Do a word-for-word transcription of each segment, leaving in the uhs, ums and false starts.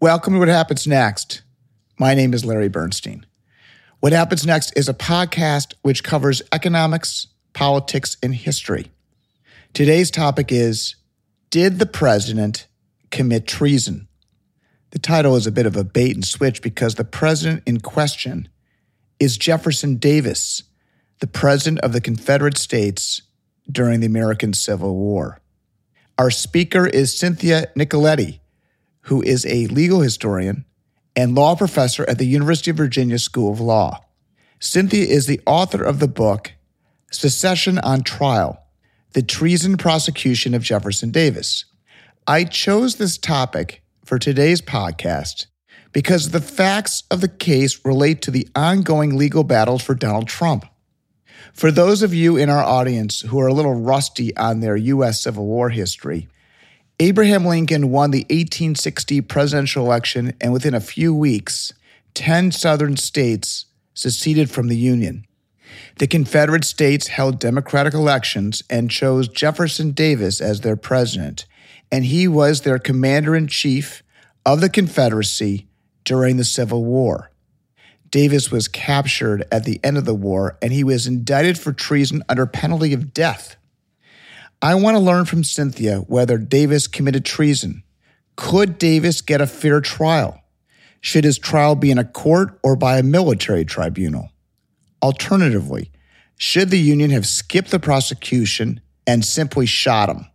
Welcome to What Happens Next. My name is Larry Bernstein. What Happens Next is a podcast which covers economics, politics, and history. Today's topic is, did the president commit treason? The title is a bit of a bait and switch because the president in question is Jefferson Davis, the president of the Confederate States during the American Civil War. Our speaker is Cynthia Nicoletti, who is a legal historian and law professor at the University of Virginia School of Law. Cynthia is the author of the book, Secession on Trial: The Treason Prosecution of Jefferson Davis. I chose this topic for today's podcast because the facts of the case relate to the ongoing legal battles for Donald Trump. For those of you in our audience who are a little rusty on their U S Civil War history, Abraham Lincoln won the eighteen sixty presidential election, and within a few weeks, ten southern states seceded from the Union. The Confederate States held Democratic elections and chose Jefferson Davis as their president, and he was their commander-in-chief of the Confederacy during the Civil War. Davis was captured at the end of the war, and he was indicted for treason under penalty of death. I want to learn from Cynthia whether Davis committed treason. Could Davis get a fair trial? Should his trial be in a court or by a military tribunal? Alternatively, should the Union have skipped the prosecution and simply shot him?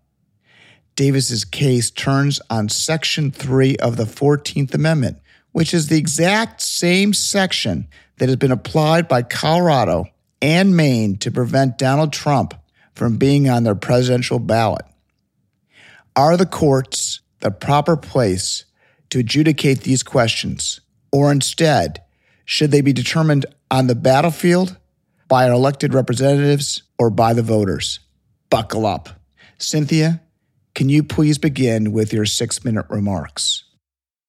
Davis's case turns on Section three of the fourteenth Amendment, which is the exact same section that has been applied by Colorado and Maine to prevent Donald Trump from being on their presidential ballot. Are the courts the proper place to adjudicate these questions, or instead, should they be determined on the battlefield, by our elected representatives, or by the voters? Buckle up. Cynthia, can you please begin with your six-minute remarks?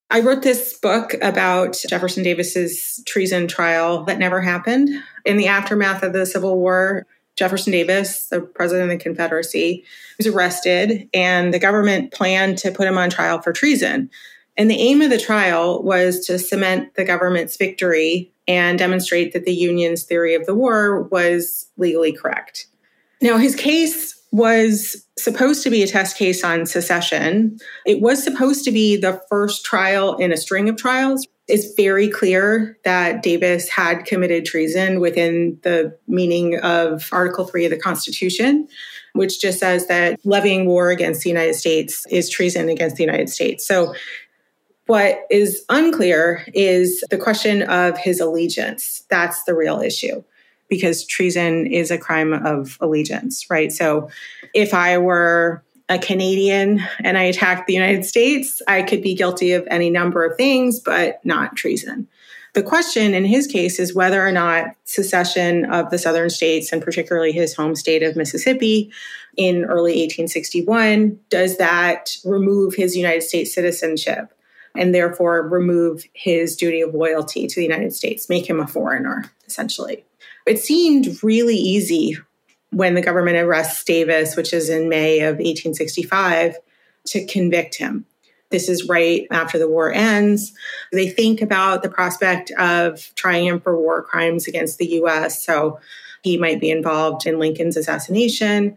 I wrote this book about Jefferson Davis's treason trial that never happened. In the aftermath of the Civil War, Jefferson Davis, the president of the Confederacy, was arrested, and the government planned to put him on trial for treason. And the aim of the trial was to cement the government's victory and demonstrate that the Union's theory of the war was legally correct. Now, his case was supposed to be a test case on secession. It was supposed to be the first trial in a string of trials. It's very clear that Davis had committed treason within the meaning of Article three of the Constitution, which just says that levying war against the United States is treason against the United States. So what is unclear is the question of his allegiance. That's the real issue, because treason is a crime of allegiance, right? So if I were a Canadian and I attacked the United States, I could be guilty of any number of things, but not treason. The question in his case is whether or not secession of the southern states, and particularly his home state of Mississippi in early eighteen sixty-one, does that remove his United States citizenship and therefore remove his duty of loyalty to the United States, make him a foreigner, essentially. It seemed really easy when the government arrests Davis, which is in May of eighteen sixty-five, to convict him. This is right after the war ends. They think about the prospect of trying him for war crimes against the U S, so he might be involved in Lincoln's assassination,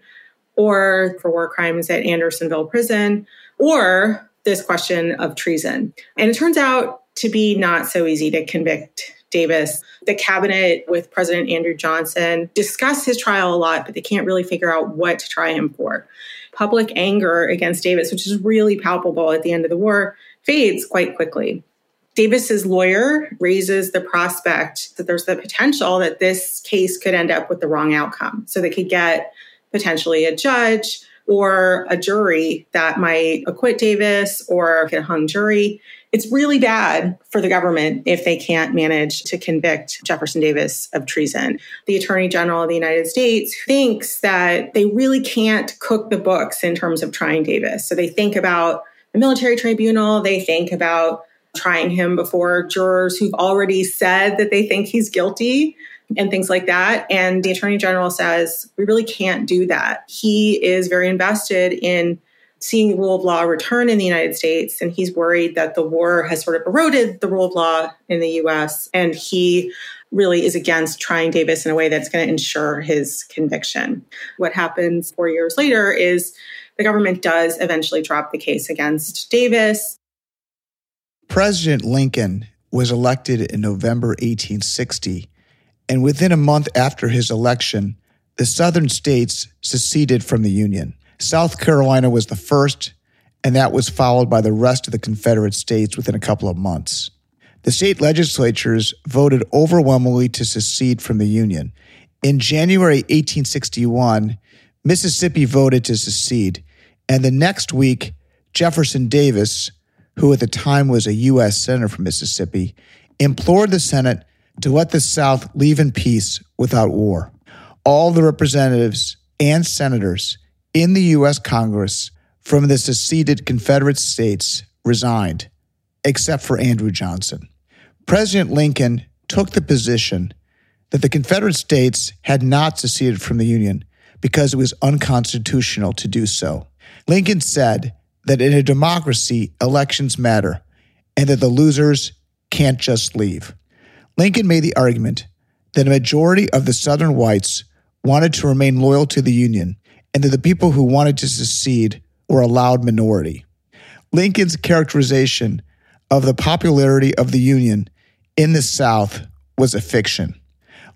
or for war crimes at Andersonville Prison, or this question of treason. And it turns out to be not so easy to convict Davis. The cabinet with President Andrew Johnson discussed his trial a lot, but they can't really figure out what to try him for. Public anger against Davis, which is really palpable at the end of the war, fades quite quickly. Davis's lawyer raises the prospect that there's the potential that this case could end up with the wrong outcome. So they could get potentially a judge or a jury that might acquit Davis or get a hung jury. It's really bad for the government if they can't manage to convict Jefferson Davis of treason. The Attorney General of the United States thinks that they really can't cook the books in terms of trying Davis. So they think about the military tribunal. They think about trying him before jurors who've already said that they think he's guilty and things like that. And the Attorney General says, we really can't do that. He is very invested in seeing the rule of law return in the United States, and he's worried that the war has sort of eroded the rule of law in the U S, and he really is against trying Davis in a way that's going to ensure his conviction. What happens four years later is the government does eventually drop the case against Davis. President Lincoln was elected in November eighteen sixty, and within a month after his election, the southern states seceded from the Union. South Carolina was the first, and that was followed by the rest of the Confederate states within a couple of months. The state legislatures voted overwhelmingly to secede from the Union. In January eighteen sixty-one, Mississippi voted to secede, and the next week, Jefferson Davis, who at the time was a U S senator from Mississippi, implored the Senate to let the South leave in peace without war. All the representatives and senators in the U S Congress from the seceded Confederate states resigned, except for Andrew Johnson. President Lincoln took the position that the Confederate states had not seceded from the Union because it was unconstitutional to do so. Lincoln said that in a democracy, elections matter, and that the losers can't just leave. Lincoln made the argument that a majority of the Southern whites wanted to remain loyal to the Union, and that the people who wanted to secede were a loud minority. Lincoln's characterization of the popularity of the Union in the South was a fiction.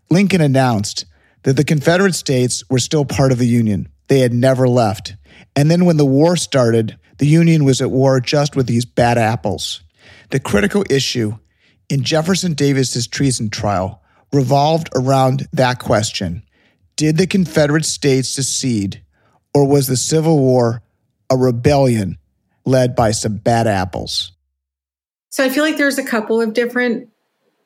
Lincoln announced that the Confederate states were still part of the Union. They had never left. And then when the war started, the Union was at war just with these bad apples. The critical issue in Jefferson Davis's treason trial revolved around that question. Did the Confederate states secede, or was the Civil War a rebellion led by some bad apples? So I feel like there's a couple of different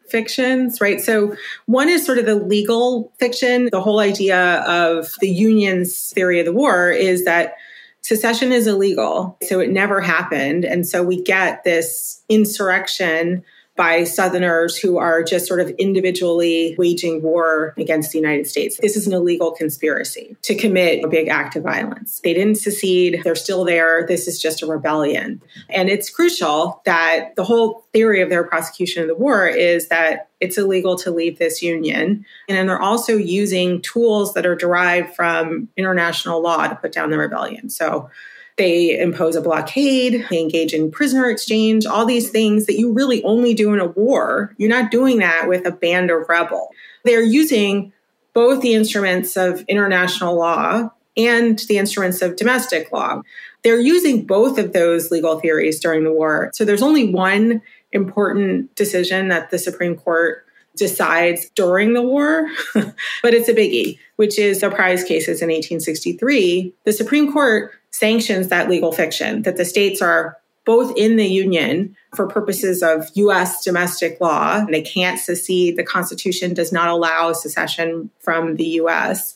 fictions, right? So one is sort of the legal fiction. The whole idea of the Union's theory of the war is that secession is illegal, so it never happened. And so we get this insurrection by Southerners who are just sort of individually waging war against the United States. This is an illegal conspiracy to commit a big act of violence. They didn't secede. They're still there. This is just a rebellion. And it's crucial that the whole theory of their prosecution of the war is that it's illegal to leave this Union. And then they're also using tools that are derived from international law to put down the rebellion. So they impose a blockade, they engage in prisoner exchange, all these things that you really only do in a war. You're not doing that with a band of rebels. They're using both the instruments of international law and the instruments of domestic law. They're using both of those legal theories during the war. So there's only one important decision that the Supreme Court decides during the war, but it's a biggie, which is the Prize Cases in eighteen sixty-three. The Supreme Court sanctions that legal fiction, that the states are both in the Union for purposes of U S domestic law, and they can't secede. The Constitution does not allow secession from the U S,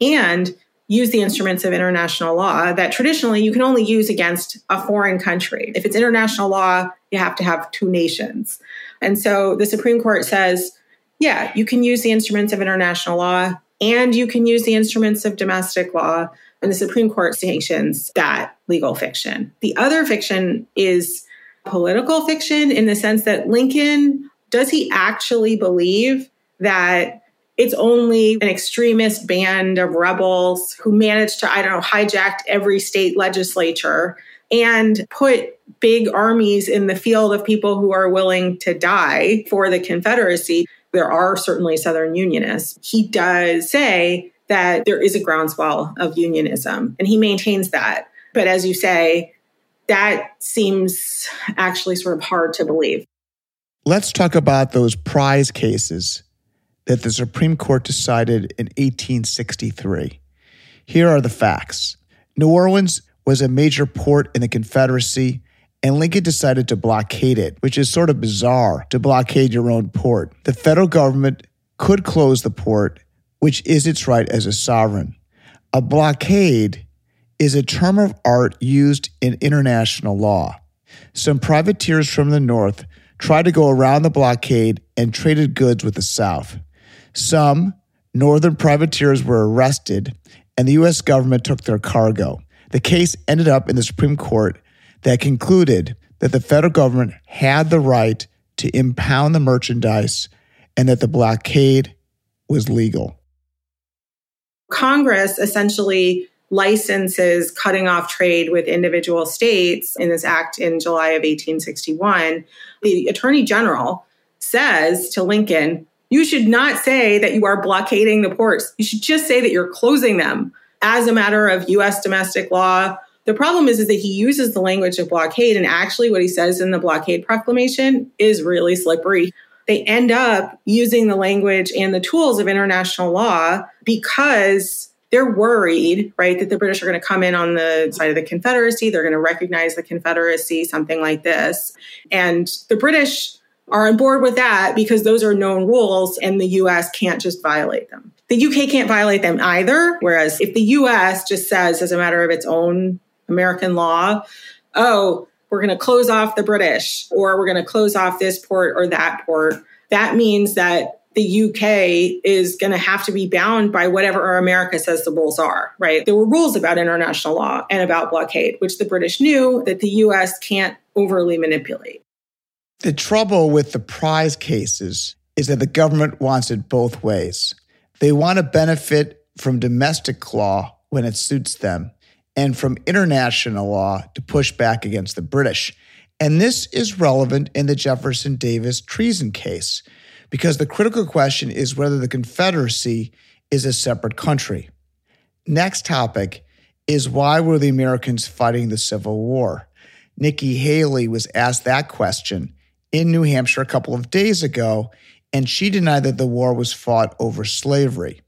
and use the instruments of international law that traditionally you can only use against a foreign country. If it's international law, you have to have two nations. And so the Supreme Court says, yeah, you can use the instruments of international law and you can use the instruments of domestic law. And the Supreme Court sanctions that legal fiction. The other fiction is political fiction in the sense that Lincoln, does he actually believe that it's only an extremist band of rebels who managed to, I don't know, hijack every state legislature and put big armies in the field of people who are willing to die for the Confederacy? There are certainly Southern Unionists. He does say that there is a groundswell of unionism, and he maintains that. But as you say, that seems actually sort of hard to believe. Let's talk about those prize cases that the Supreme Court decided in eighteen sixty-three. Here are the facts. New Orleans was a major port in the Confederacy, and Lincoln decided to blockade it, which is sort of bizarre to blockade your own port. The federal government could close the port, which is its right as a sovereign. A blockade is a term of art used in international law. Some privateers from the North tried to go around the blockade and traded goods with the South. Some Northern privateers were arrested, and the U S government took their cargo. The case ended up in the Supreme Court that concluded that the federal government had the right to impound the merchandise and that the blockade was legal. Congress essentially licenses cutting off trade with individual states in this act in July of eighteen sixty-one. The Attorney General says to Lincoln, you should not say that you are blockading the ports. You should just say that you're closing them as a matter of U S domestic law. The problem is, is that he uses the language of blockade, and actually what he says in the blockade proclamation is really slippery. They end up using the language and the tools of international law because they're worried, right, that the British are going to come in on the side of the Confederacy. They're going to recognize the Confederacy, something like this. And the British are on board with that because those are known rules and the U S can't just violate them. The U K can't violate them either. Whereas if the U S just says as a matter of its own American law, oh, we're going to close off the British, or we're going to close off this port or that port, that means that the U K is going to have to be bound by whatever America says the rules are, right? There were rules about international law and about blockade, which the British knew that the U S can't overly manipulate. The trouble with the prize cases is that the government wants it both ways. They want to benefit from domestic law when it suits them, and from international law to push back against the British. And this is relevant in the Jefferson Davis treason case, because the critical question is whether the Confederacy is a separate country. Next topic is, why were the Americans fighting the Civil War? Nikki Haley was asked that question in New Hampshire a couple of days ago, and she denied that the war was fought over slavery.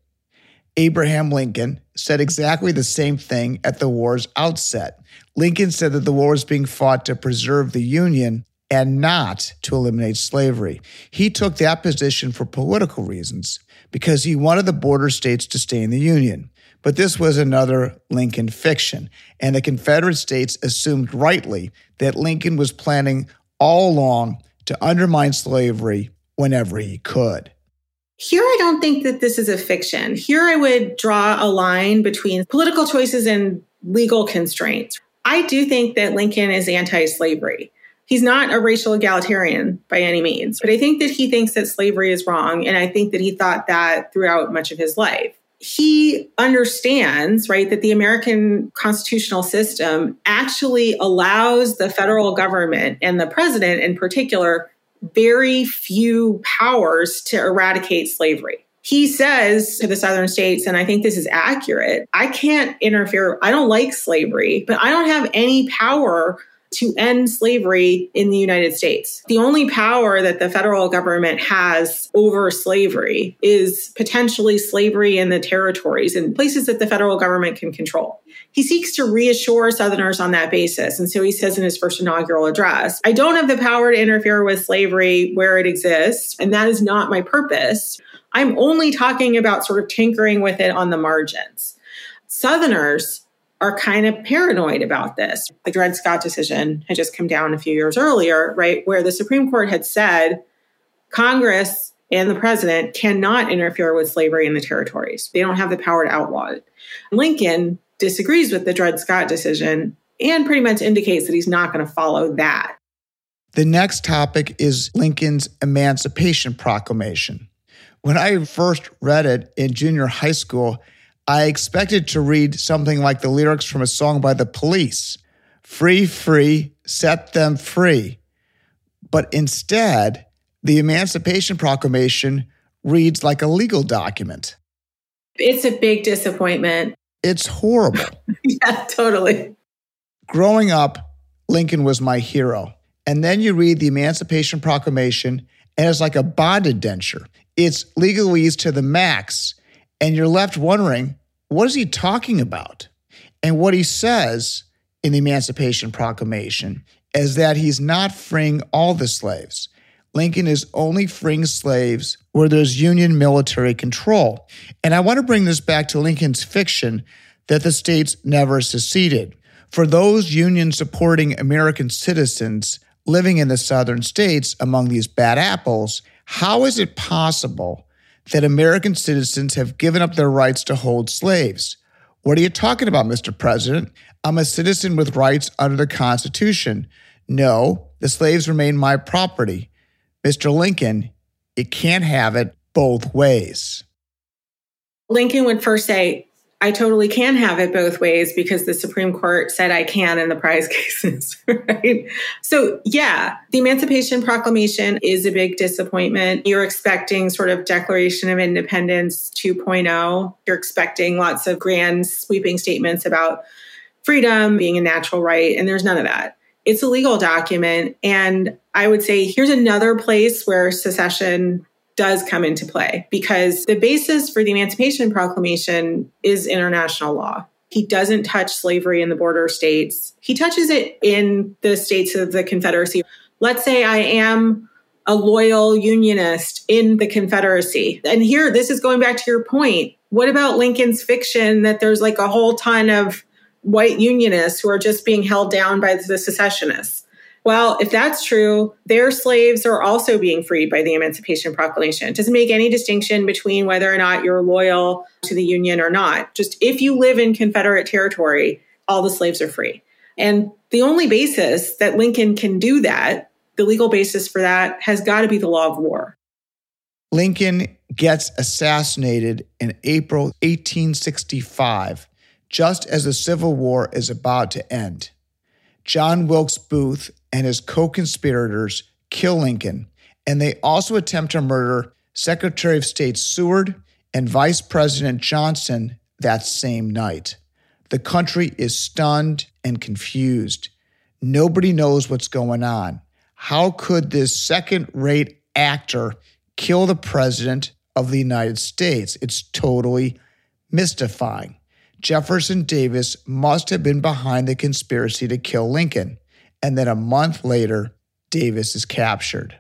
Abraham Lincoln said exactly the same thing at the war's outset. Lincoln said that the war was being fought to preserve the Union and not to eliminate slavery. He took that position for political reasons because he wanted the border states to stay in the Union. But this was another Lincoln fiction, and the Confederate States assumed rightly that Lincoln was planning all along to undermine slavery whenever he could. Here, I don't think that this is a fiction. Here, I would draw a line between political choices and legal constraints. I do think that Lincoln is anti-slavery. He's not a racial egalitarian by any means, but I think that he thinks that slavery is wrong, and I think that he thought that throughout much of his life. He understands, right, that the American constitutional system actually allows the federal government, and the president in particular, very few powers to eradicate slavery. He says to the Southern states, and I think this is accurate, I can't interfere. I don't like slavery, but I don't have any power to end slavery in the United States. The only power that the federal government has over slavery is potentially slavery in the territories and places that the federal government can control. He seeks to reassure Southerners on that basis. And so he says in his first inaugural address, I don't have the power to interfere with slavery where it exists, and that is not my purpose. I'm only talking about sort of tinkering with it on the margins. Southerners are kind of paranoid about this. The Dred Scott decision had just come down a few years earlier, right, where the Supreme Court had said Congress and the president cannot interfere with slavery in the territories. They don't have the power to outlaw it. Lincoln disagrees with the Dred Scott decision and pretty much indicates that he's not going to follow that. The next topic is Lincoln's Emancipation Proclamation. When I first read it in junior high school, I expected to read something like the lyrics from a song by the Police, free, free, set them free. But instead, the Emancipation Proclamation reads like a legal document. It's a big disappointment. It's horrible. Yeah, totally. Growing up, Lincoln was my hero. And then you read the Emancipation Proclamation, and it's like a bond indenture. It's legalese to the max, and you're left wondering, what is he talking about? And what he says in the Emancipation Proclamation is that he's not freeing all the slaves. Lincoln is only freeing slaves where there's Union military control. And I want to bring this back to Lincoln's fiction that the states never seceded. For those Union-supporting American citizens living in the Southern states among these bad apples, how is it possible that American citizens have given up their rights to hold slaves? What are you talking about, Mister President? I'm a citizen with rights under the Constitution. No, the slaves remain my property. Mister Lincoln, you can't have it both ways. Lincoln would first say, I totally can have it both ways because the Supreme Court said I can in the Prize Cases, right? So yeah, the Emancipation Proclamation is a big disappointment. You're expecting sort of Declaration of Independence two point oh. You're expecting lots of grand sweeping statements about freedom being a natural right, and there's none of that. It's a legal document, and I would say here's another place where secession does come into play, because the basis for the Emancipation Proclamation is international law. He doesn't touch slavery in the border states. He touches it in the states of the Confederacy. Let's say I am a loyal Unionist in the Confederacy. And here, this is going back to your point. What about Lincoln's fiction that there's like a whole ton of white Unionists who are just being held down by the secessionists? Well, if that's true, their slaves are also being freed by the Emancipation Proclamation. It doesn't make any distinction between whether or not you're loyal to the Union or not. Just if you live in Confederate territory, all the slaves are free. And the only basis that Lincoln can do that, the legal basis for that, has got to be the law of war. Lincoln gets assassinated in April eighteen sixty-five, just as the Civil War is about to end. John Wilkes Booth and his co-conspirators kill Lincoln, and they also attempt to murder Secretary of State Seward and Vice President Johnson that same night. The country is stunned and confused. Nobody knows what's going on. How could this second-rate actor kill the President of the United States? It's totally mystifying. Jefferson Davis must have been behind the conspiracy to kill Lincoln. And then a month later, Davis is captured.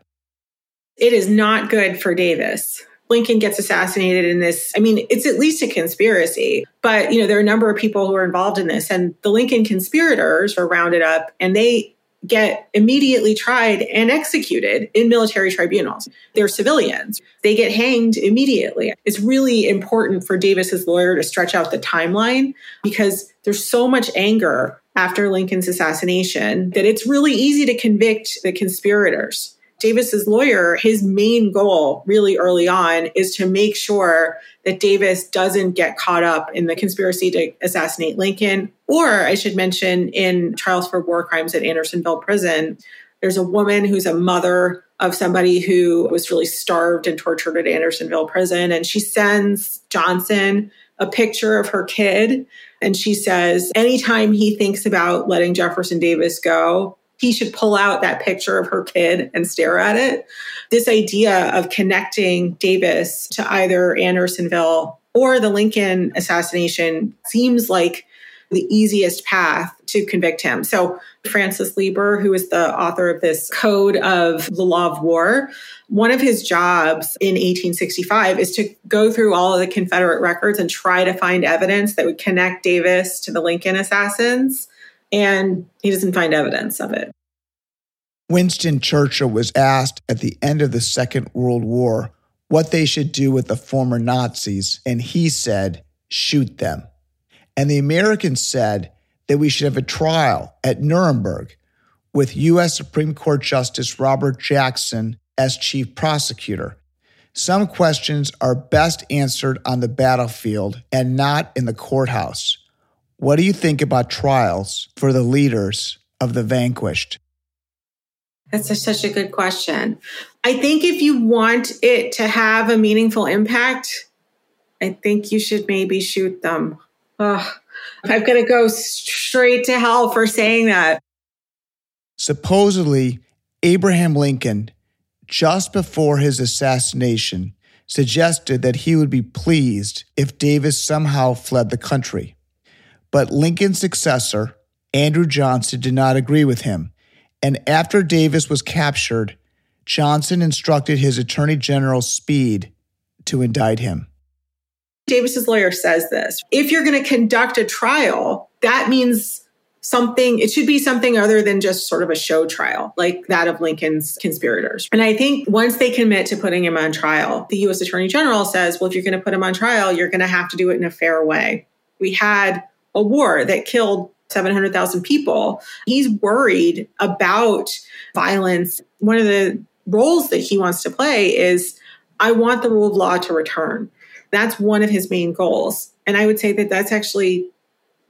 It is not good for Davis. Lincoln gets assassinated in this. I mean, it's at least a conspiracy. But, you know, there are a number of people who are involved in this. And the Lincoln conspirators are rounded up, and they get immediately tried and executed in military tribunals. They're civilians. They get hanged immediately. It's really important for Davis's lawyer to stretch out the timeline, because there's so much anger after Lincoln's assassination that it's really easy to convict the conspirators. Davis's lawyer, his main goal really early on is to make sure that Davis doesn't get caught up in the conspiracy to assassinate Lincoln. Or I should mention, in trials for war crimes at Andersonville Prison, there's a woman who's a mother of somebody who was really starved and tortured at Andersonville Prison. And she sends Johnson a picture of her kid. And she says, anytime he thinks about letting Jefferson Davis go, he should pull out that picture of her kid and stare at it. This idea of connecting Davis to either Andersonville or the Lincoln assassination seems like the easiest path to convict him. So Francis Lieber, who is the author of this Code of the Law of War, one of his jobs in eighteen sixty-five is to go through all of the Confederate records and try to find evidence that would connect Davis to the Lincoln assassins. And he doesn't find evidence of it. Winston Churchill was asked at the end of the Second World War what they should do with the former Nazis, and he said, shoot them. And the Americans said that we should have a trial at Nuremberg with U S Supreme Court Justice Robert Jackson as chief prosecutor. Some questions are best answered on the battlefield and not in the courthouse. What do you think about trials for the leaders of the vanquished? That's a, such a good question. I think if you want it to have a meaningful impact, I think you should maybe shoot them. Ugh, I've got to go straight to hell for saying that. Supposedly, Abraham Lincoln, just before his assassination, suggested that he would be pleased if Davis somehow fled the country. But Lincoln's successor, Andrew Johnson, did not agree with him. And after Davis was captured, Johnson instructed his Attorney General Speed to indict him. Davis's lawyer says this. If you're going to conduct a trial, that means something, it should be something other than just sort of a show trial, like that of Lincoln's conspirators. And I think once they commit to putting him on trial, the U S Attorney General says, well, if you're going to put him on trial, you're going to have to do it in a fair way. We had a war that killed seven hundred thousand people. He's worried about violence. One of the roles that he wants to play is, I want the rule of law to return. That's one of his main goals. And I would say that that's actually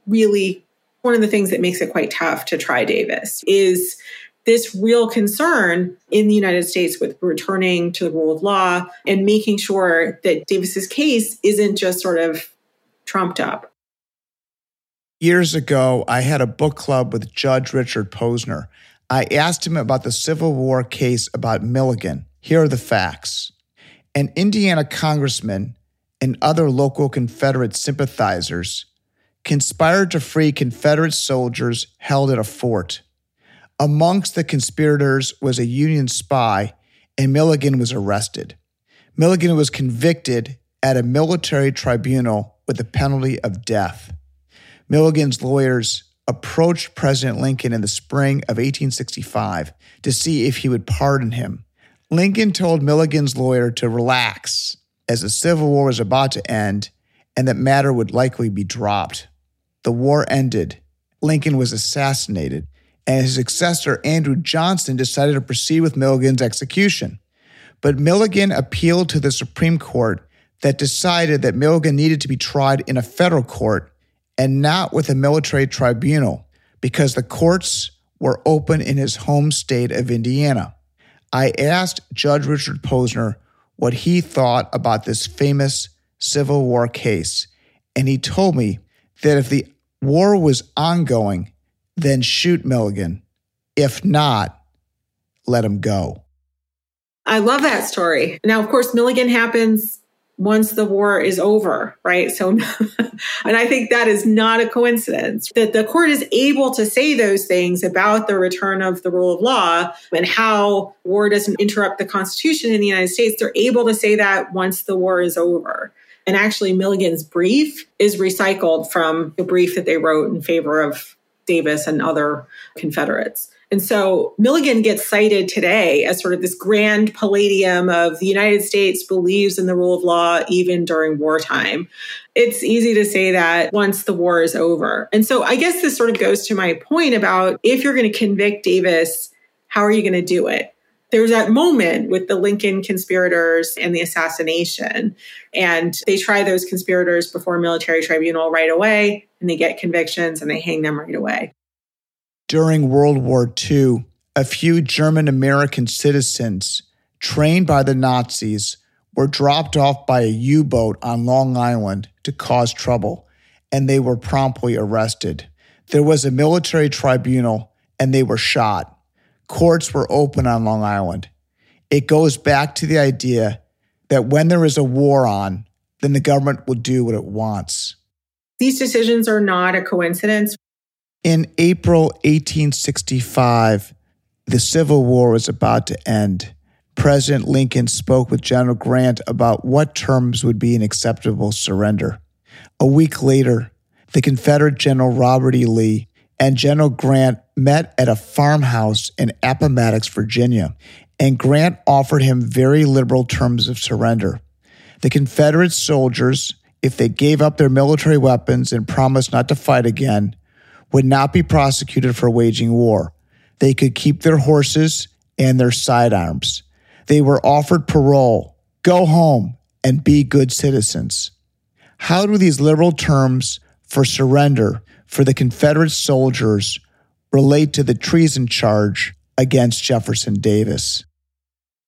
really one of the things that makes it quite tough to try Davis, is this real concern in the United States with returning to the rule of law and making sure that Davis's case isn't just sort of trumped up. Years ago, I had a book club with Judge Richard Posner. I asked him about the Civil War case about Milligan. Here are the facts. An Indiana congressman and other local Confederate sympathizers conspired to free Confederate soldiers held at a fort. Amongst the conspirators was a Union spy, and Milligan was arrested. Milligan was convicted at a military tribunal with the penalty of death. Milligan's lawyers approached President Lincoln in the spring of eighteen sixty-five to see if he would pardon him. Lincoln told Milligan's lawyer to relax, as the Civil War was about to end and that matter would likely be dropped. The war ended. Lincoln was assassinated, and his successor, Andrew Johnson, decided to proceed with Milligan's execution. But Milligan appealed to the Supreme Court, that decided that Milligan needed to be tried in a federal court and not with a military tribunal, because the courts were open in his home state of Indiana. I asked Judge Richard Posner what he thought about this famous Civil War case, and he told me that if the war was ongoing, then shoot Milligan. If not, let him go. I love that story. Now, of course, Milligan happens once the war is over, right? So, and I think that is not a coincidence that the court is able to say those things about the return of the rule of law and how war doesn't interrupt the Constitution in the United States. They're able to say that once the war is over. And actually, Milligan's brief is recycled from the brief that they wrote in favor of Davis and other Confederates. And so Milligan gets cited today as sort of this grand palladium of the United States believes in the rule of law even during wartime. It's easy to say that once the war is over. And so I guess this sort of goes to my point about, if you're going to convict Davis, how are you going to do it? There was that moment with the Lincoln conspirators and the assassination, and they try those conspirators before a military tribunal right away, and they get convictions and they hang them right away. During World War Two, a few German-American citizens trained by the Nazis were dropped off by a U-boat on Long Island to cause trouble, and they were promptly arrested. There was a military tribunal, and they were shot. Courts were open on Long Island. It goes back to the idea that when there is a war on, then the government will do what it wants. These decisions are not a coincidence. In April eighteen sixty-five, the Civil War was about to end. President Lincoln spoke with General Grant about what terms would be an acceptable surrender. A week later, the Confederate General Robert E. Lee and General Grant met at a farmhouse in Appomattox, Virginia, and Grant offered him very liberal terms of surrender. The Confederate soldiers, if they gave up their military weapons and promised not to fight again, would not be prosecuted for waging war. They could keep their horses and their sidearms. They were offered parole, go home, and be good citizens. How do these liberal terms for surrender for the Confederate soldiers relate to the treason charge against Jefferson Davis?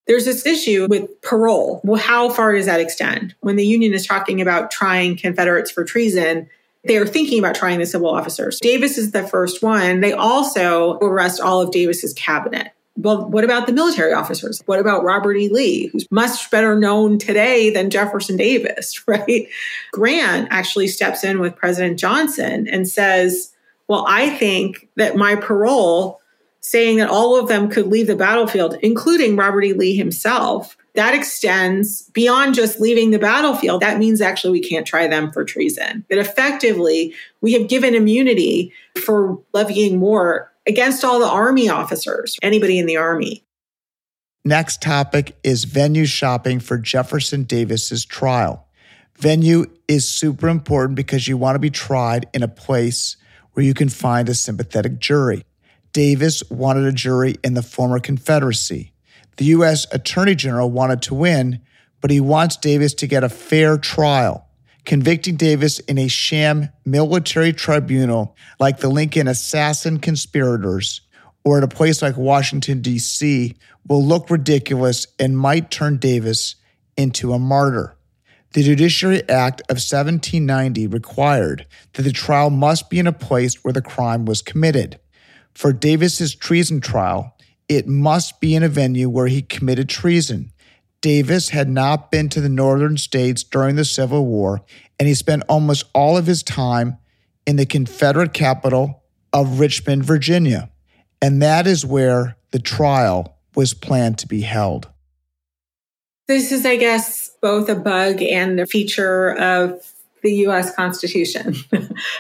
There's this issue with parole. Well, how far does that extend? When the Union is talking about trying Confederates for treason, they are thinking about trying the civil officers. Davis is the first one. They also arrest all of Davis's cabinet. Well, what about the military officers? What about Robert E. Lee, who's much better known today than Jefferson Davis, right? Grant actually steps in with President Johnson and says, well, I think that my parole, saying that all of them could leave the battlefield, including Robert E. Lee himself, that extends beyond just leaving the battlefield. That means actually we can't try them for treason. That effectively we have given immunity for levying war against all the Army officers, anybody in the Army. Next topic is venue shopping for Jefferson Davis's trial. Venue is super important because you want to be tried in a place where you can find a sympathetic jury. Davis wanted a jury in the former Confederacy. The U S Attorney General wanted to win, but he wants Davis to get a fair trial. Convicting Davis in a sham military tribunal like the Lincoln assassin conspirators or at a place like Washington, D C will look ridiculous and might turn Davis into a martyr. The Judiciary Act of seventeen ninety required that the trial must be in a place where the crime was committed. For Davis's treason trial, it must be in a venue where he committed treason. Davis had not been to the northern states during the Civil War, and he spent almost all of his time in the Confederate capital of Richmond, Virginia. And that is where the trial was planned to be held. This is, I guess, both a bug and a feature of the U S Constitution.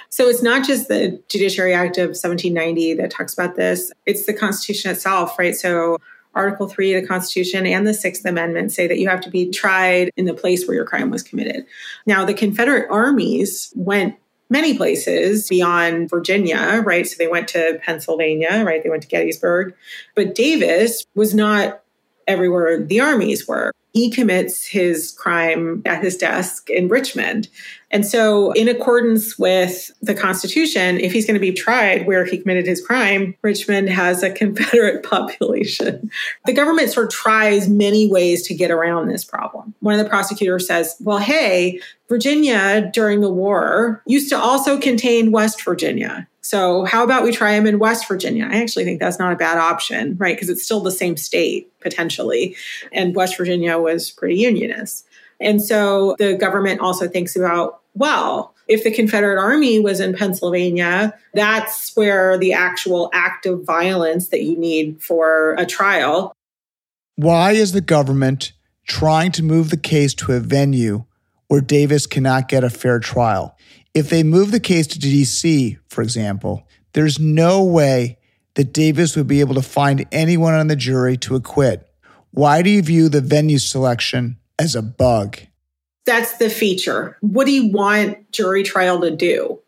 So it's not just the Judiciary Act of seventeen ninety that talks about this. It's the Constitution itself, right? So Article three of the Constitution and the sixth Amendment say that you have to be tried in the place where your crime was committed. Now, the Confederate armies went many places beyond Virginia, right? So they went to Pennsylvania, right? They went to Gettysburg. But Davis was not everywhere the armies were. He commits his crime at his desk in Richmond. And so in accordance with the Constitution, if he's going to be tried where he committed his crime, Richmond has a Confederate population. The government sort of tries many ways to get around this problem. One of the prosecutors says, well, hey, Virginia during the war used to also contain West Virginia. So how about we try him in West Virginia? I actually think that's not a bad option, right? Because it's still the same state, potentially. And West Virginia was pretty unionist. And so the government also thinks about, well, if the Confederate Army was in Pennsylvania, that's where the actual act of violence that you need for a trial. Why is the government trying to move the case to a venue where Davis cannot get a fair trial? If they move the case to D C, for example, there's no way that Davis would be able to find anyone on the jury to acquit. Why do you view the venue selection as a bug? That's the feature. What do you want jury trial to do?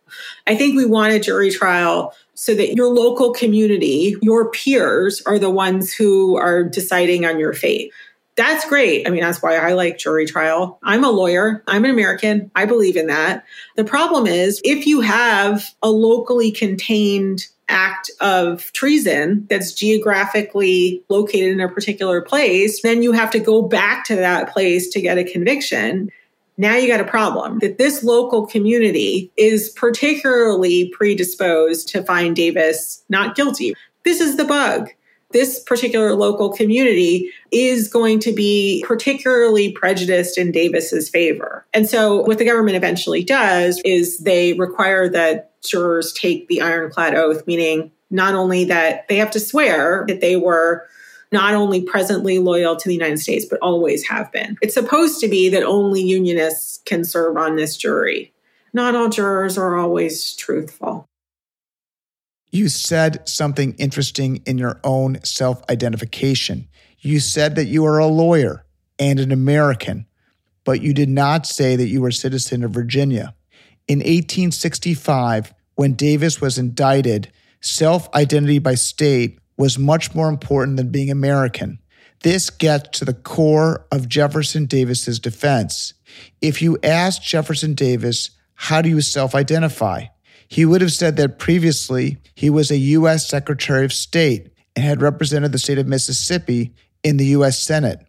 I think we want a jury trial so that your local community, your peers, are the ones who are deciding on your fate. That's great. I mean, that's why I like jury trial. I'm a lawyer. I'm an American. I believe in that. The problem is if you have a locally contained act of treason that's geographically located in a particular place, then you have to go back to that place to get a conviction. Now you got a problem that this local community is particularly predisposed to find Davis not guilty. This is the bug. This particular local community is going to be particularly prejudiced in Davis's favor. And so what the government eventually does is they require that jurors take the ironclad oath, meaning not only that they have to swear that they were not only presently loyal to the United States, but always have been. It's supposed to be that only unionists can serve on this jury. Not all jurors are always truthful. You said something interesting in your own self-identification. You said that you are a lawyer and an American, but you did not say that you were a citizen of Virginia. In eighteen sixty-five, when Davis was indicted, self-identity by state was much more important than being American. This gets to the core of Jefferson Davis's defense. If you asked Jefferson Davis, how do you self-identify? He would have said that previously he was a U S Secretary of State and had represented the state of Mississippi in the U S Senate.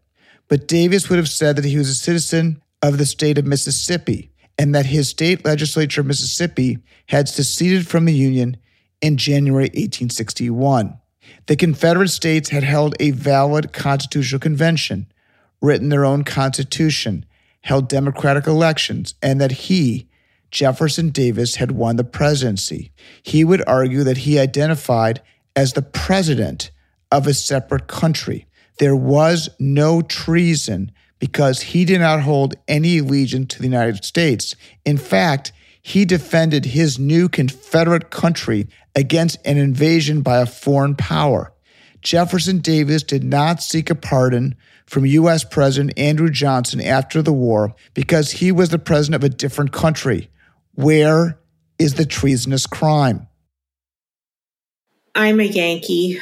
But Davis would have said that he was a citizen of the state of Mississippi and that his state legislature of Mississippi had seceded from the Union in January eighteen sixty-one. The Confederate States had held a valid constitutional convention, written their own constitution, held democratic elections, and that he, Jefferson Davis, had won the presidency. He would argue that he identified as the president of a separate country. There was no treason because he did not hold any allegiance to the United States. In fact, he defended his new Confederate country against an invasion by a foreign power. Jefferson Davis did not seek a pardon from U S President Andrew Johnson after the war because he was the president of a different country. Where is the treasonous crime? I'm a Yankee.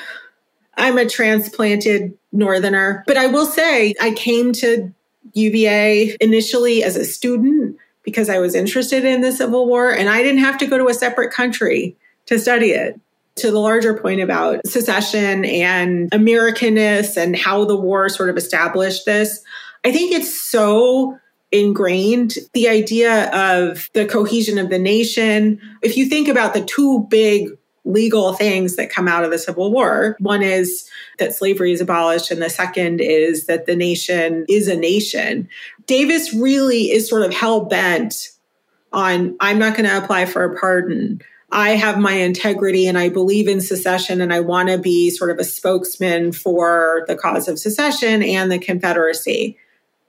I'm a transplanted Northerner. But I will say I came to U V A initially as a student because I was interested in the Civil War, and I didn't have to go to a separate country to study it. To the larger point about secession and Americanness and how the war sort of established this, I think it's so ingrained, the idea of the cohesion of the nation. If you think about the two big legal things that come out of the Civil War, one is that slavery is abolished, and the second is that the nation is a nation. Davis really is sort of hell-bent on, I'm not going to apply for a pardon. I have my integrity and I believe in secession, and I want to be sort of a spokesman for the cause of secession and the Confederacy.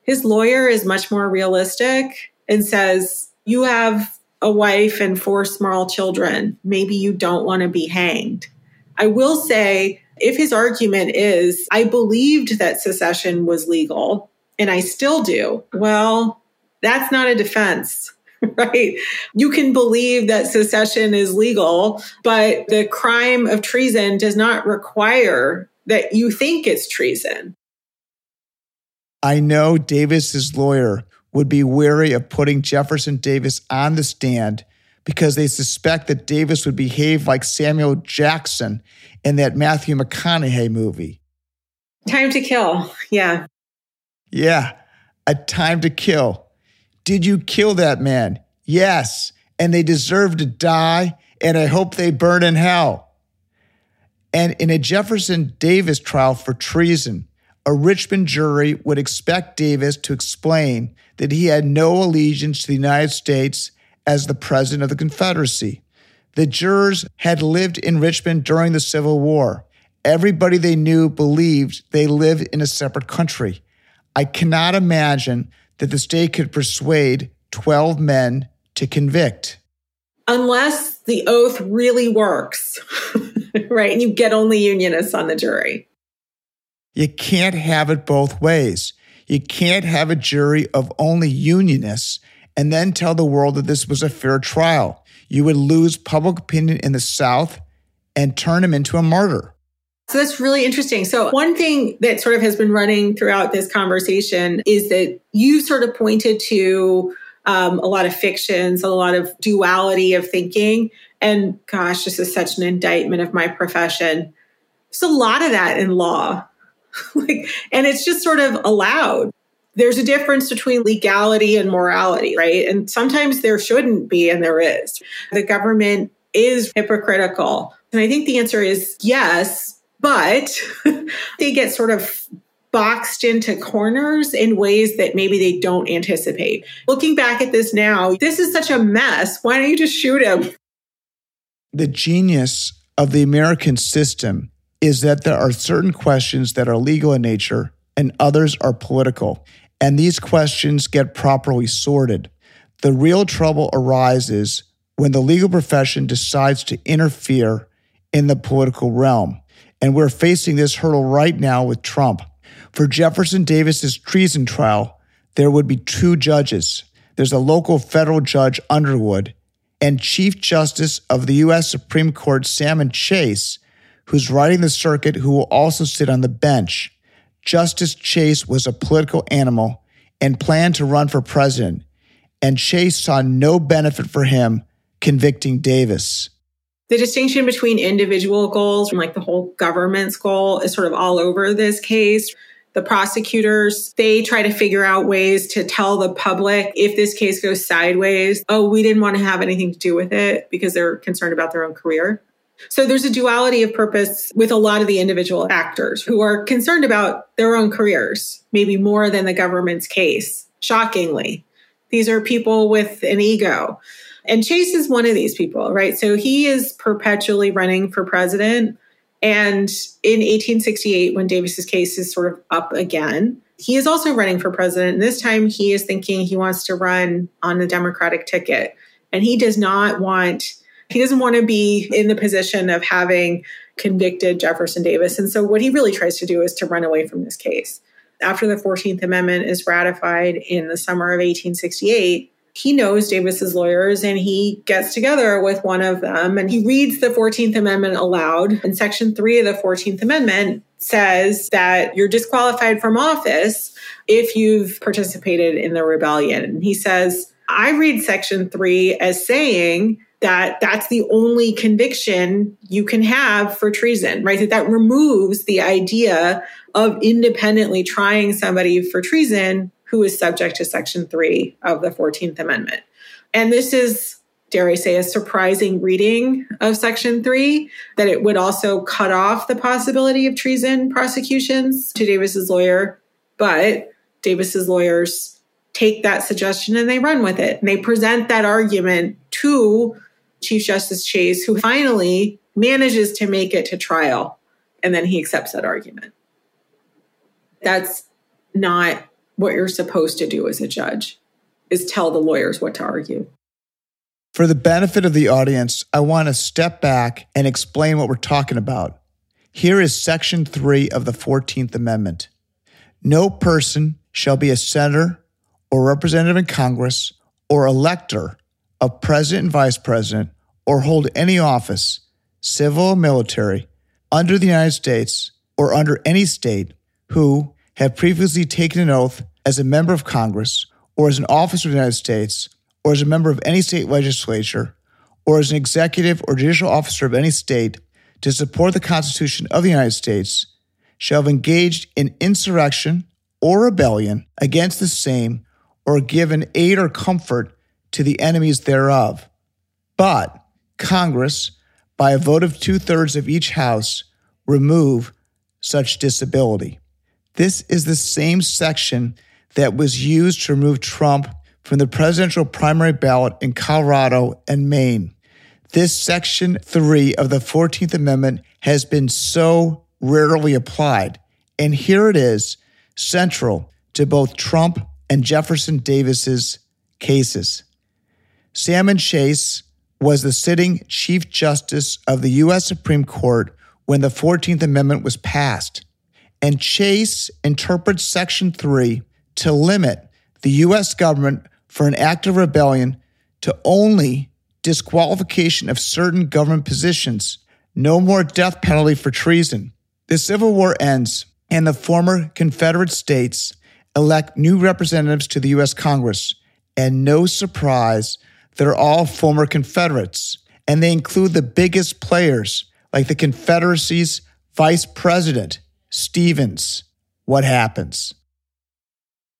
His lawyer is much more realistic and says, you have a wife and four small children. Maybe you don't want to be hanged. I will say, if his argument is, I believed that secession was legal and I still do, well, that's not a defense. Right? You can believe that secession is legal, but the crime of treason does not require that you think it's treason. I know Davis's lawyer would be wary of putting Jefferson Davis on the stand because they suspect that Davis would behave like Samuel Jackson in that Matthew McConaughey movie. Time to Kill, yeah. Yeah, A Time to Kill. Did you kill that man? Yes, and they deserve to die, and I hope they burn in hell. And in a Jefferson Davis trial for treason, a Richmond jury would expect Davis to explain that he had no allegiance to the United States as the president of the Confederacy. The jurors had lived in Richmond during the Civil War. Everybody they knew believed they lived in a separate country. I cannot imagine that the state could persuade twelve men to convict. Unless the oath really works, right? And you get only Unionists on the jury. You can't have it both ways. You can't have a jury of only Unionists and then tell the world that this was a fair trial. You would lose public opinion in the South and turn him into a martyr. So that's really interesting. So one thing that sort of has been running throughout this conversation is that you sort of pointed to um, a lot of fictions, a lot of duality of thinking. And gosh, this is such an indictment of my profession. There's a lot of that in law. like, and it's just sort of allowed. There's a difference between legality and morality, right? And sometimes there shouldn't be, and there is. The government is hypocritical. And I think the answer is yes. But they get sort of boxed into corners in ways that maybe they don't anticipate. Looking back at this now, this is such a mess. Why don't you just shoot him? The genius of the American system is that there are certain questions that are legal in nature and others are political. And these questions get properly sorted. The real trouble arises when the legal profession decides to interfere in the political realm. And we're facing this hurdle right now with Trump. For Jefferson Davis's treason trial, there would be two judges. There's a local federal judge, Underwood, and Chief Justice of the U S Supreme Court, Salmon Chase, who's riding the circuit, who will also sit on the bench. Justice Chase was a political animal and planned to run for president, and Chase saw no benefit for him convicting Davis. The distinction between individual goals and like the whole government's goal is sort of all over this case. The prosecutors, they try to figure out ways to tell the public if this case goes sideways, oh, we didn't want to have anything to do with it because they're concerned about their own career. So there's a duality of purpose with a lot of the individual actors who are concerned about their own careers, maybe more than the government's case. Shockingly, these are people with an ego. And Chase is one of these people, right? So he is perpetually running for president. And in eighteen sixty-eight, when Davis's case is sort of up again, he is also running for president. And this time he is thinking he wants to run on the Democratic ticket. And he does not want, he doesn't want to be in the position of having convicted Jefferson Davis. And so what he really tries to do is to run away from this case. after the fourteenth Amendment is ratified in the summer of eighteen sixty-eight, he knows Davis's lawyers and he gets together with one of them and he reads the fourteenth Amendment aloud. And Section three of the fourteenth Amendment says that you're disqualified from office if you've participated in the rebellion. And he says, I read Section three as saying that that's the only conviction you can have for treason, right? That that removes the idea of independently trying somebody for treason who is subject to Section three of the fourteenth Amendment. And this is, dare I say, a surprising reading of Section three, that it would also cut off the possibility of treason prosecutions to Davis's lawyer. But Davis's lawyers take that suggestion and they run with it. And they present that argument to Chief Justice Chase, who finally manages to make it to trial. And then he accepts that argument. That's not what you're supposed to do as a judge, is tell the lawyers what to argue. For the benefit of the audience, I want to step back and explain what we're talking about. Here is Section three of the fourteenth Amendment. No person shall be a senator or representative in Congress or elector of president and vice president or hold any office, civil or military, under the United States or under any state who have previously taken an oath as a member of Congress or as an officer of the United States or as a member of any state legislature or as an executive or judicial officer of any state to support the Constitution of the United States shall have engaged in insurrection or rebellion against the same or given aid or comfort to the enemies thereof. But Congress, by a vote of two-thirds of each house, remove such disability. This is the same section that was used to remove Trump from the presidential primary ballot in Colorado and Maine. This Section three of the fourteenth Amendment has been so rarely applied, and here it is, central to both Trump and Jefferson Davis's cases. Salmon Chase was the sitting Chief Justice of the U S Supreme Court when the fourteenth Amendment was passed. And Chase interprets Section three to limit the U S government for an act of rebellion to only disqualification of certain government positions. No more death penalty for treason. The Civil War ends, and the former Confederate States elect new representatives to the U S Congress. And no surprise, they're all former Confederates. And they include the biggest players, like the Confederacy's vice president, Stevens. What happens?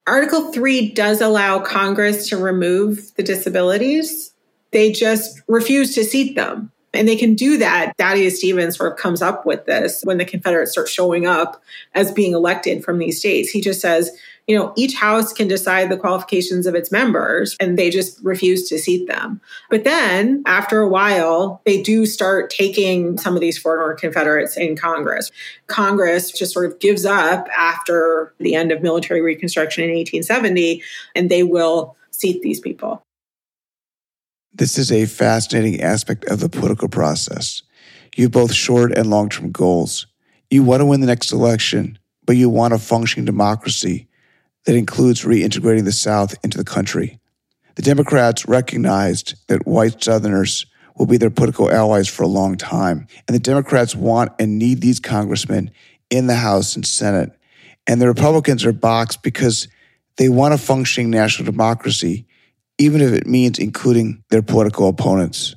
Article three does allow Congress to remove the disabilities. They just refuse to seat them. And they can do that. Thaddeus Stevens sort of comes up with this when the Confederates start showing up as being elected from these states. He just says, you know, each house can decide the qualifications of its members, and they just refuse to seat them. But then after a while, they do start taking some of these former Confederates in Congress. Congress just sort of gives up after the end of military reconstruction in eighteen seventy, and they will seat these people. This is a fascinating aspect of the political process. You have both short and long-term goals. You want to win the next election, but you want a functioning democracy that includes reintegrating the South into the country. The Democrats recognized that white Southerners will be their political allies for a long time, and the Democrats want and need these congressmen in the House and Senate. And the Republicans are boxed because they want a functioning national democracy, even if it means including their political opponents.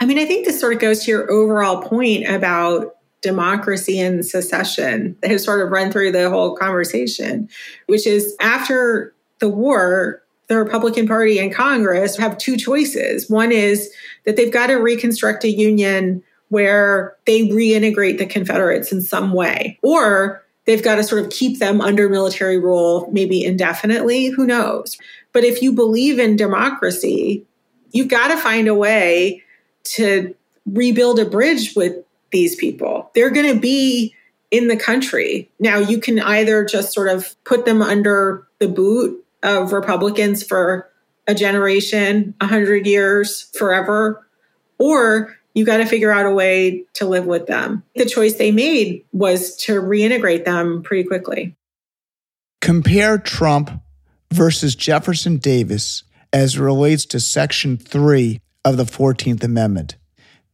I mean, I think this sort of goes to your overall point about democracy and secession that has sort of run through the whole conversation, which is after the war, the Republican Party and Congress have two choices. One is that they've got to reconstruct a union where they reintegrate the Confederates in some way, or they've got to sort of keep them under military rule, maybe indefinitely, who knows? But if you believe in democracy, you've got to find a way to rebuild a bridge with these people. They're going to be in the country. Now, you can either just sort of put them under the boot of Republicans for a generation, a hundred years, forever, or you got to figure out a way to live with them. The choice they made was to reintegrate them pretty quickly. Compare Trump versus Jefferson Davis as it relates to Section three of the fourteenth Amendment.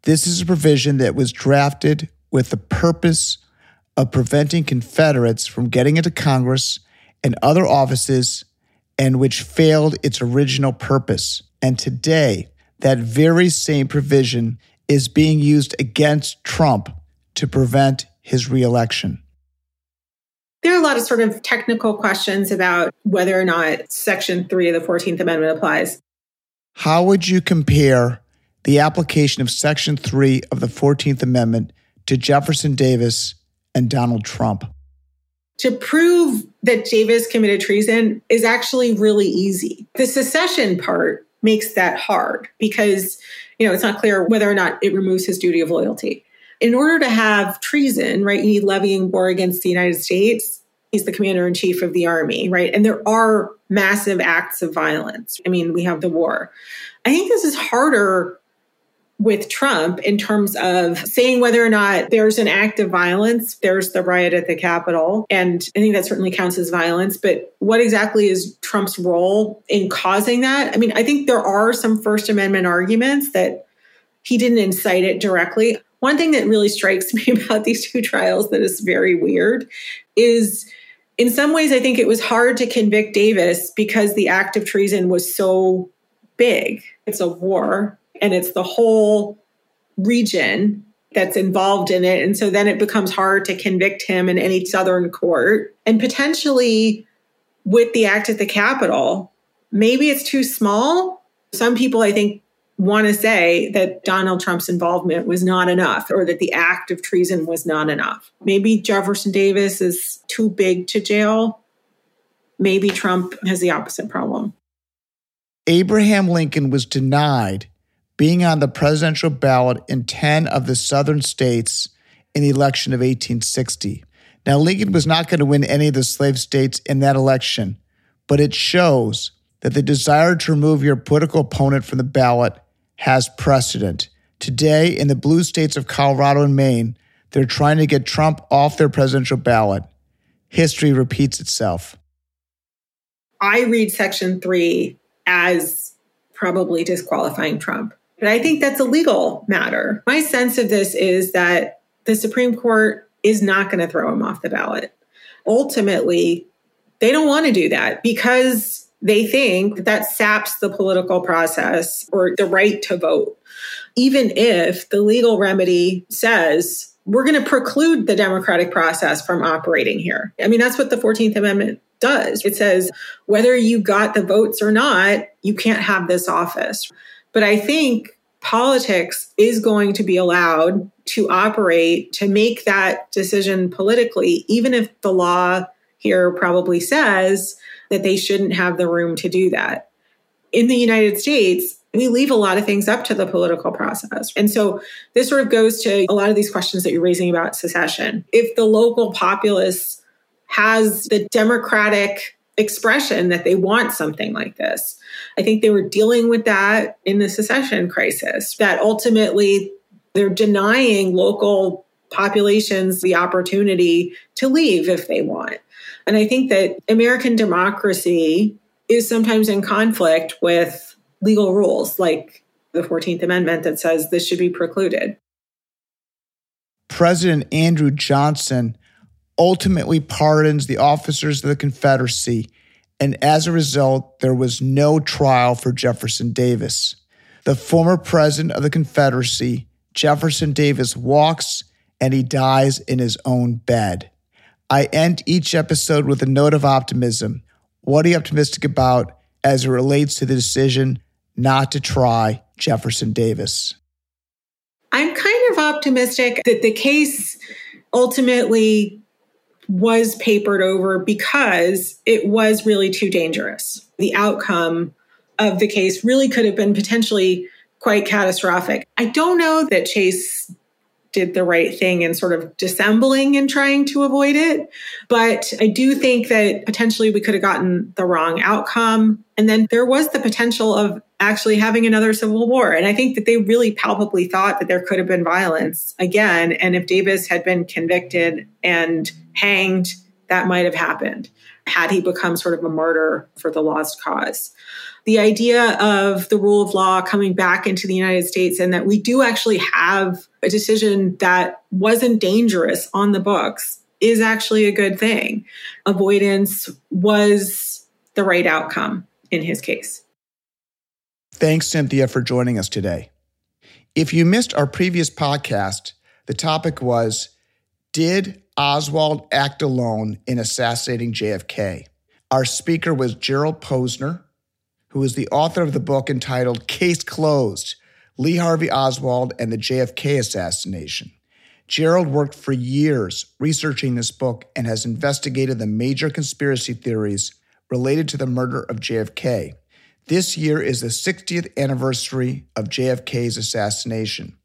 This is a provision that was drafted with the purpose of preventing Confederates from getting into Congress and other offices, and which failed its original purpose. And today, that very same provision is being used against Trump to prevent his reelection. There are a lot of sort of technical questions about whether or not Section three of the fourteenth Amendment applies. How would you compare the application of Section three of the fourteenth Amendment to Jefferson Davis and Donald Trump? To prove that Davis committed treason is actually really easy. The secession part makes that hard because, you know, it's not clear whether or not it removes his duty of loyalty. In order to have treason, right, you need levying war against the United States. He's the commander-in-chief of the army, right? And there are massive acts of violence. I mean, we have the war. I think this is harder with Trump in terms of saying whether or not there's an act of violence. There's the riot at the Capitol, and I think that certainly counts as violence. But what exactly is Trump's role in causing that? I mean, I think there are some First Amendment arguments that he didn't incite it directly. One thing that really strikes me about these two trials that is very weird is, in some ways, I think it was hard to convict Davis because the act of treason was so big. It's a war, and it's the whole region that's involved in it. And so then it becomes hard to convict him in any Southern court. And potentially with the act at the Capitol, maybe it's too small. Some people, I think, want to say that Donald Trump's involvement was not enough, or that the act of treason was not enough. Maybe Jefferson Davis is too big to jail. Maybe Trump has the opposite problem. Abraham Lincoln was denied being on the presidential ballot in ten of the Southern states in the election of eighteen sixty. Now, Lincoln was not going to win any of the slave states in that election, but it shows that the desire to remove your political opponent from the ballot has precedent. Today, in the blue states of Colorado and Maine, they're trying to get Trump off their presidential ballot. History repeats itself. I read Section three as probably disqualifying Trump, but I think that's a legal matter. My sense of this is that the Supreme Court is not going to throw him off the ballot. Ultimately, they don't want to do that because they think that saps the political process or the right to vote, even if the legal remedy says we're going to preclude the democratic process from operating here. I mean, that's what the fourteenth Amendment does. It says whether you got the votes or not, you can't have this office. But I think politics is going to be allowed to operate to make that decision politically, even if the law here probably says that they shouldn't have the room to do that. In the United States, we leave a lot of things up to the political process. And so this sort of goes to a lot of these questions that you're raising about secession. If the local populace has the democratic expression that they want something like this, I think they were dealing with that in the secession crisis, that ultimately they're denying local populations the opportunity to leave if they want. And I think that American democracy is sometimes in conflict with legal rules like the fourteenth Amendment that says this should be precluded. President Andrew Johnson ultimately pardons the officers of the Confederacy, and as a result, there was no trial for Jefferson Davis. The former president of the Confederacy, Jefferson Davis, walks and he dies in his own bed. I end each episode with a note of optimism. What are you optimistic about as it relates to the decision not to try Jefferson Davis? I'm kind of optimistic that the case ultimately was papered over because it was really too dangerous. The outcome of the case really could have been potentially quite catastrophic. I don't know that Chase did the right thing in sort of dissembling and trying to avoid it. But I do think that potentially we could have gotten the wrong outcome. And then there was the potential of actually having another civil war. And I think that they really palpably thought that there could have been violence again. And if Davis had been convicted and hanged, that might have happened, had he become sort of a martyr for the lost cause. The idea of the rule of law coming back into the United States, and that we do actually have a decision that wasn't dangerous on the books, is actually a good thing. Avoidance was the right outcome in his case. Thanks, Cynthia, for joining us today. If you missed our previous podcast, the topic was, did Oswald act alone in assassinating J F K? Our speaker was Gerald Posner, who is the author of the book entitled Case Closed, Lee Harvey Oswald and the J F K Assassination. Gerald worked for years researching this book and has investigated the major conspiracy theories related to the murder of J F K. This year is the sixtieth anniversary of J F K's assassination.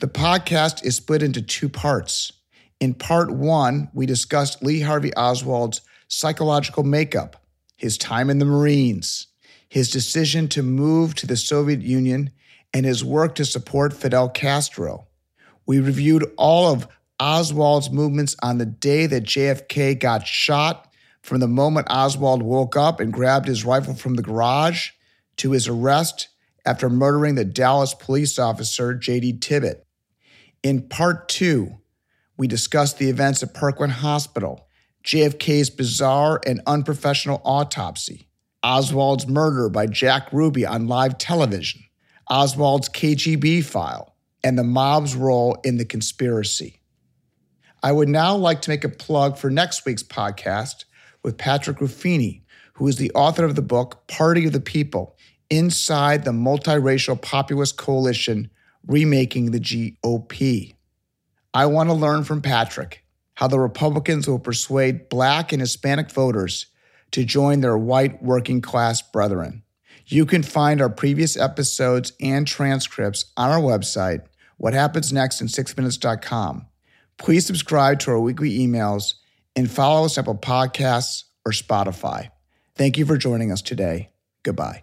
The podcast is split into two parts. In part one, we discussed Lee Harvey Oswald's psychological makeup, his time in the Marines, his decision to move to the Soviet Union, and his work to support Fidel Castro. We reviewed all of Oswald's movements on the day that J F K got shot, from the moment Oswald woke up and grabbed his rifle from the garage to his arrest after murdering the Dallas police officer, J D Tibbett. In part two, we discussed the events at Parkland Hospital, J F K's bizarre and unprofessional autopsy, Oswald's murder by Jack Ruby on live television, Oswald's K G B file, and the mob's role in the conspiracy. I would now like to make a plug for next week's podcast with Patrick Ruffini, who is the author of the book Party of the People, Inside the Multiracial Populist Coalition, Remaking the G O P. I want to learn from Patrick how the Republicans will persuade Black and Hispanic voters to join their white working-class brethren. You can find our previous episodes and transcripts on our website, what happens next in six minutes dot com. Please subscribe to our weekly emails and follow us on Apple Podcasts or Spotify. Thank you for joining us today. Goodbye.